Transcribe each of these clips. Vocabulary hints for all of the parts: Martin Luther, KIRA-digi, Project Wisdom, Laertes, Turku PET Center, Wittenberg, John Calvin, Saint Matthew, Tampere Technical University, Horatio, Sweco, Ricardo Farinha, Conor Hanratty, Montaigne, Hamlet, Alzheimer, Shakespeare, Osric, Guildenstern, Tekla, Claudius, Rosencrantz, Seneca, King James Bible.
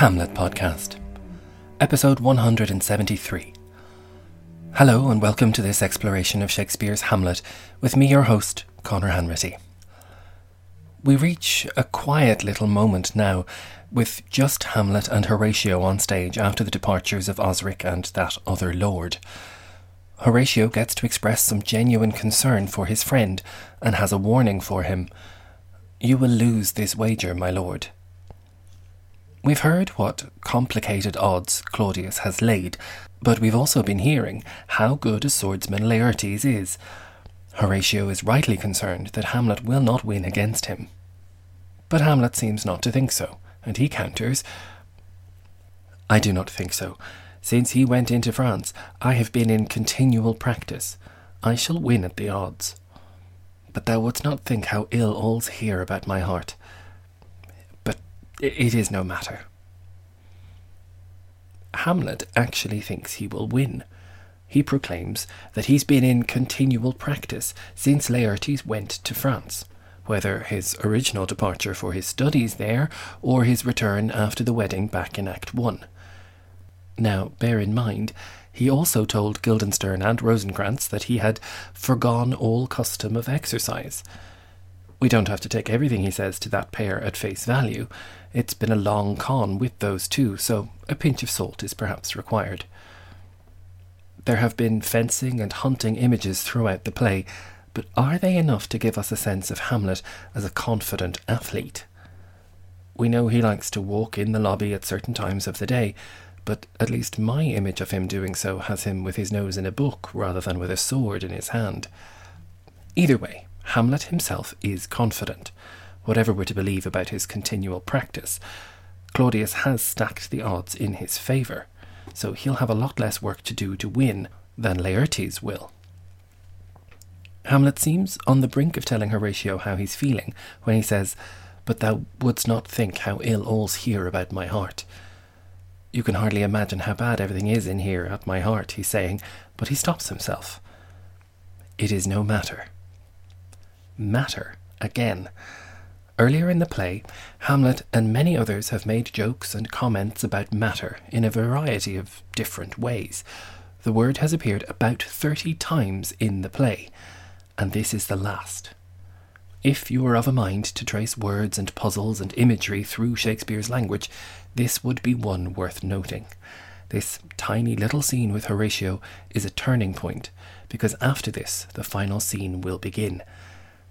Hamlet Podcast, episode 173. Hello and welcome to this exploration of Shakespeare's Hamlet with me, your host, Conor Hanratty. We reach a quiet little moment now, with just Hamlet and Horatio on stage after the departures of Osric and that other lord. Horatio gets to express some genuine concern for his friend and has a warning for him. You will lose this wager, my lord. We've heard what complicated odds Claudius has laid, but we've also been hearing how good a swordsman Laertes is. Horatio is rightly concerned that Hamlet will not win against him. But Hamlet seems not to think so, and he counters, I do not think so. Since he went into France, I have been in continual practice. I shall win at the odds. But thou wouldst not think how ill all's here about my heart. But it is no matter. Hamlet actually thinks he will win. He proclaims that he's been in continual practice since Laertes went to France, whether his original departure for his studies there or his return after the wedding back in Act 1. Now, bear in mind, he also told Guildenstern and Rosencrantz that he had forgone all custom of exercise. We don't have to take everything he says to that pair at face value. It's been a long con with those two, so a pinch of salt is perhaps required. There have been fencing and hunting images throughout the play, but are they enough to give us a sense of Hamlet as a confident athlete? We know he likes to walk in the lobby at certain times of the day, but at least my image of him doing so has him with his nose in a book rather than with a sword in his hand. Either way, Hamlet himself is confident, whatever we're to believe about his continual practice. Claudius has stacked the odds in his favour, so he'll have a lot less work to do to win than Laertes will. Hamlet seems on the brink of telling Horatio how he's feeling when he says, But thou wouldst not think how ill all's here about my heart. You can hardly imagine how bad everything is in here at my heart, he's saying, but he stops himself. It is no matter. Matter, again. Earlier in the play, Hamlet and many others have made jokes and comments about matter in a variety of different ways. The word has appeared about 30 times in the play, and this is the last. If you were of a mind to trace words and puzzles and imagery through Shakespeare's language, this would be one worth noting. This tiny little scene with Horatio is a turning point, because after this, the final scene will begin.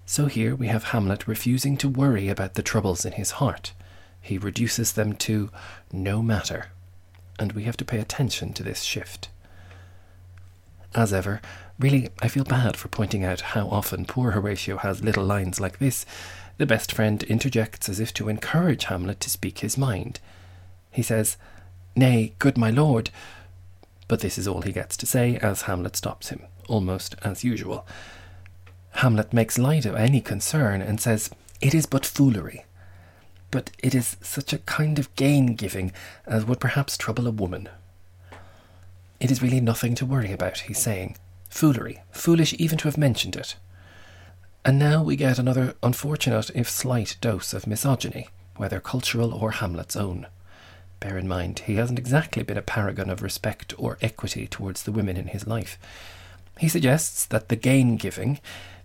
So here we have Hamlet refusing to worry about the troubles in his heart. He reduces them to no matter, and we have to pay attention to this shift. As ever, really, I feel bad for pointing out how often poor Horatio has little lines like this. The best friend interjects as if to encourage Hamlet to speak his mind. He says, Nay, good my lord, but this is all he gets to say as Hamlet stops him, almost as usual. Hamlet makes light of any concern and says, It is but foolery. But it is such a kind of gain-giving as would perhaps trouble a woman. It is really nothing to worry about, he's saying. Foolery. Foolish even to have mentioned it. And now we get another unfortunate, if slight, dose of misogyny, whether cultural or Hamlet's own. Bear in mind, he hasn't exactly been a paragon of respect or equity towards the women in his life. He suggests that the gain-giving,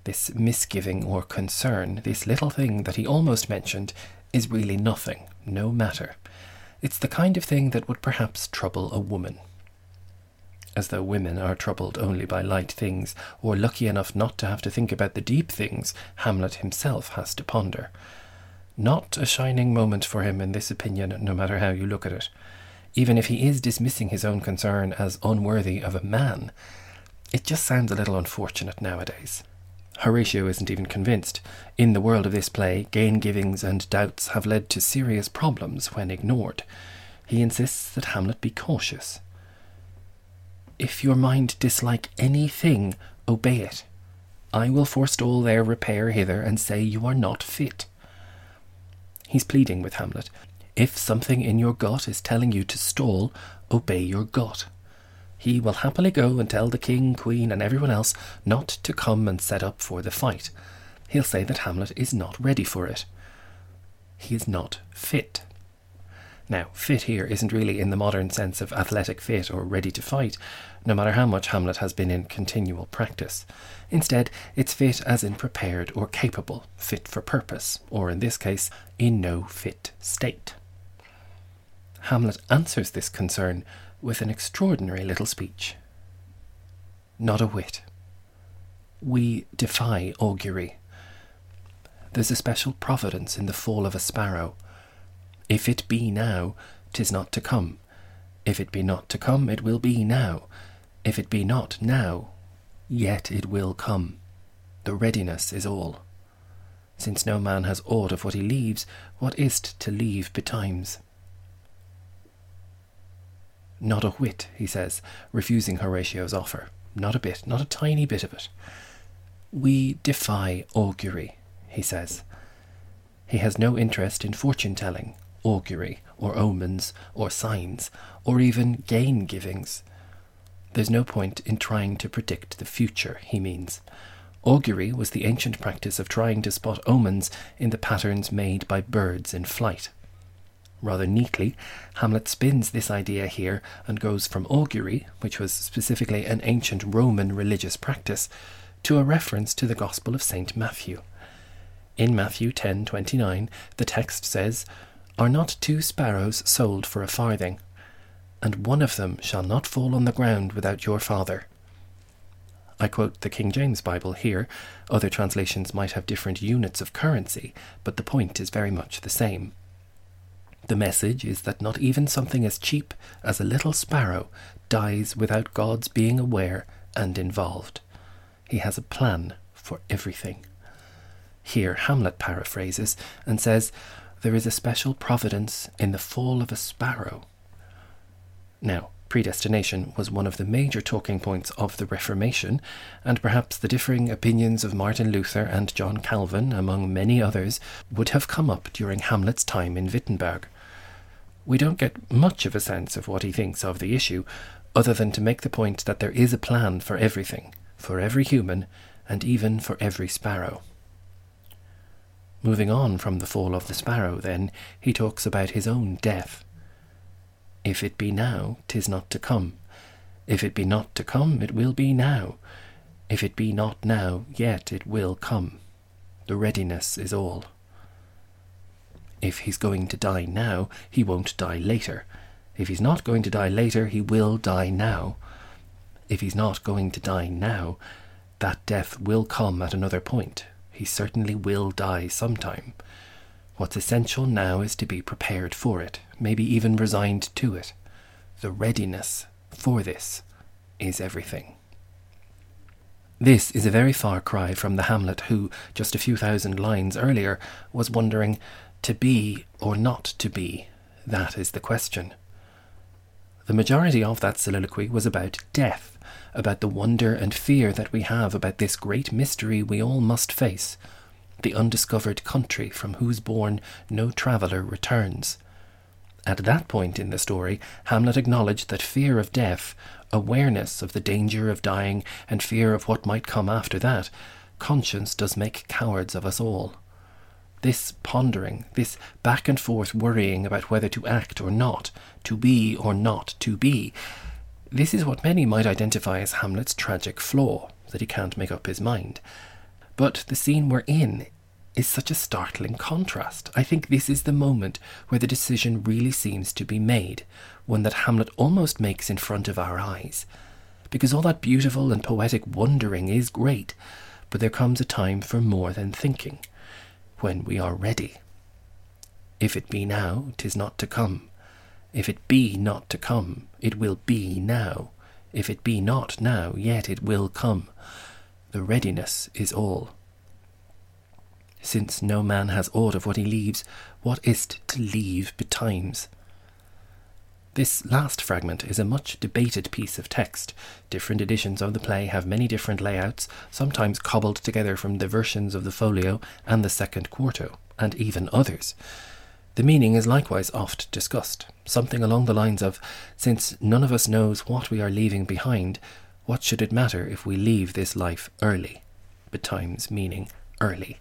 this misgiving or concern, this little thing that he almost mentioned, is really nothing, no matter. It's the kind of thing that would perhaps trouble a woman. As though women are troubled only by light things, or lucky enough not to have to think about the deep things Hamlet himself has to ponder. Not a shining moment for him in this opinion, no matter how you look at it. Even if he is dismissing his own concern as unworthy of a man, it just sounds a little unfortunate nowadays. Horatio isn't even convinced. In the world of this play, gain-givings and doubts have led to serious problems when ignored. He insists that Hamlet be cautious. If your mind dislike anything, obey it. I will forestall their repair hither and say you are not fit. He's pleading with Hamlet. If something in your gut is telling you to stall, obey your gut. He will happily go and tell the king, queen, and everyone else not to come and set up for the fight. He'll say that Hamlet is not ready for it. He is not fit. Now, fit here isn't really in the modern sense of athletic fit or ready to fight, no matter how much Hamlet has been in continual practice. Instead, it's fit as in prepared or capable, fit for purpose, or in this case, in no fit state. Hamlet answers this concern with an extraordinary little speech. Not a whit. We defy augury. There's a special providence in the fall of a sparrow. If it be now, 'tis not to come. If it be not to come, it will be now. If it be not now, yet it will come. The readiness is all. Since no man has aught of what he leaves, what is't to leave betimes? Not a whit, he says, refusing Horatio's offer. Not a bit, not a tiny bit of it. We defy augury, he says. He has no interest in fortune-telling, augury, or omens, or signs, or even gain-givings. There's no point in trying to predict the future, he means. Augury was the ancient practice of trying to spot omens in the patterns made by birds in flight. Rather neatly, Hamlet spins this idea here and goes from augury, which was specifically an ancient Roman religious practice, to a reference to the Gospel of Saint Matthew. In Matthew 10:29, the text says, "Are not two sparrows sold for a farthing? And one of them shall not fall on the ground without your Father." I quote the King James Bible here. Other translations might have different units of currency, but the point is very much the same. The message is that not even something as cheap as a little sparrow dies without God's being aware and involved. He has a plan for everything. Here Hamlet paraphrases and says, there is a special providence in the fall of a sparrow. Now, predestination was one of the major talking points of the Reformation, and perhaps the differing opinions of Martin Luther and John Calvin, among many others, would have come up during Hamlet's time in Wittenberg. We don't get much of a sense of what he thinks of the issue, other than to make the point that there is a plan for everything, for every human, and even for every sparrow. Moving on from the fall of the sparrow, then, he talks about his own death. If it be now, 'tis not to come. If it be not to come, it will be now. If it be not now, yet it will come. The readiness is all. If he's going to die now, he won't die later. If he's not going to die later, he will die now. If he's not going to die now, that death will come at another point. He certainly will die sometime. What's essential now is to be prepared for it, maybe even resigned to it. The readiness for this is everything. This is a very far cry from the Hamlet who, just a few thousand lines earlier, was wondering, to be or not to be, that is the question. The majority of that soliloquy was about death, about the wonder and fear that we have about this great mystery we all must face, the undiscovered country from whose bourne no traveller returns. At that point in the story, Hamlet acknowledged that fear of death, awareness of the danger of dying, and fear of what might come after that, conscience does make cowards of us all. This pondering, this back and forth worrying about whether to act or not, to be or not to be, this is what many might identify as Hamlet's tragic flaw, that he can't make up his mind. But the scene we're in is such a startling contrast. I think this is the moment where the decision really seems to be made, one that Hamlet almost makes in front of our eyes. Because all that beautiful and poetic wondering is great, but there comes a time for more than thinking, when we are ready. If it be now, 'tis not to come. If it be not to come, it will be now. If it be not now, yet it will come. The readiness is all. Since no man has aught of what he leaves, what is't to leave betimes? This last fragment is a much debated piece of text. Different editions of the play have many different layouts, sometimes cobbled together from the versions of the folio and the second quarto, and even others. The meaning is likewise oft discussed, something along the lines of, since none of us knows what we are leaving behind, what should it matter if we leave this life early? Betimes meaning early.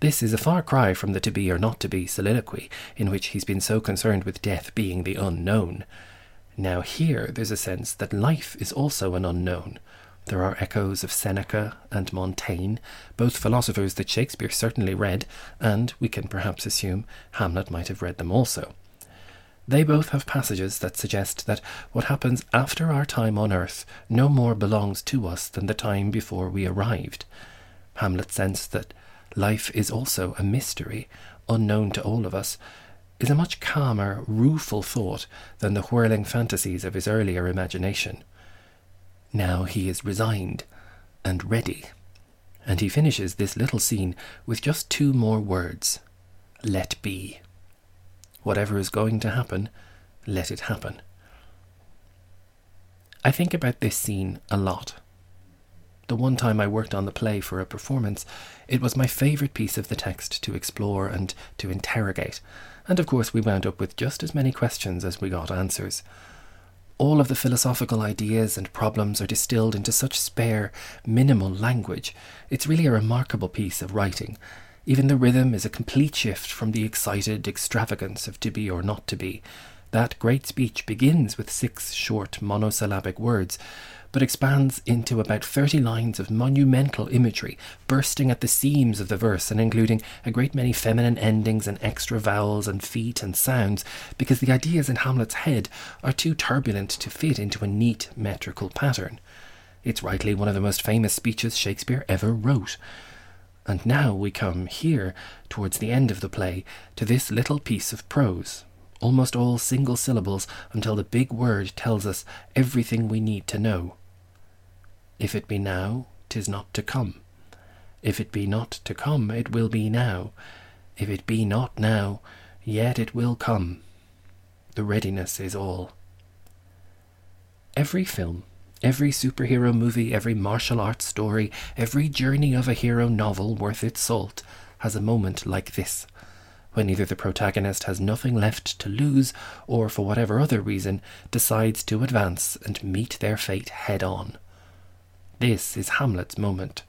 This is a far cry from the to be or not to be soliloquy, in which he's been so concerned with death being the unknown. Now here there's a sense that life is also an unknown. There are echoes of Seneca and Montaigne, both philosophers that Shakespeare certainly read, and we can perhaps assume Hamlet might have read them also. They both have passages that suggest that what happens after our time on earth no more belongs to us than the time before we arrived. Hamlet's sense that life is also a mystery, unknown to all of us, is a much calmer, rueful thought than the whirling fantasies of his earlier imagination. Now he is resigned and ready. And he finishes this little scene with just two more words. Let be. Whatever is going to happen, let it happen. I think about this scene a lot. The one time I worked on the play for a performance, it was my favourite piece of the text to explore and to interrogate, and of course we wound up with just as many questions as we got answers. All of the philosophical ideas and problems are distilled into such spare, minimal language. It's really a remarkable piece of writing. Even the rhythm is a complete shift from the excited extravagance of to be or not to be. That great speech begins with 6 short monosyllabic words, but expands into about 30 lines of monumental imagery, bursting at the seams of the verse and including a great many feminine endings and extra vowels and feet and sounds, because the ideas in Hamlet's head are too turbulent to fit into a neat metrical pattern. It's rightly one of the most famous speeches Shakespeare ever wrote. And now we come here, towards the end of the play, to this little piece of prose, almost all single syllables until the big word tells us everything we need to know. If it be now, 'tis not to come. If it be not to come, it will be now. If it be not now, yet it will come. The readiness is all. Every film, every superhero movie, every martial arts story, every journey of a hero novel worth its salt has a moment like this, when either the protagonist has nothing left to lose or, for whatever other reason, decides to advance and meet their fate head-on. This is Hamlet's moment.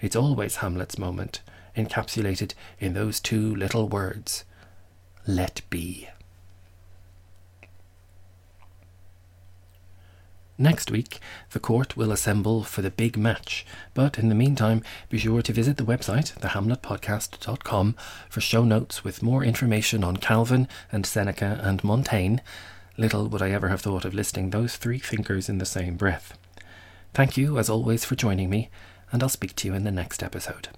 It's always Hamlet's moment, encapsulated in those two little words. Let be. Next week, the court will assemble for the big match, but in the meantime, be sure to visit the website, thehamletpodcast.com, for show notes with more information on Calvin and Seneca and Montaigne. Little would I ever have thought of listing those 3 thinkers in the same breath. Thank you, as always, for joining me, and I'll speak to you in the next episode.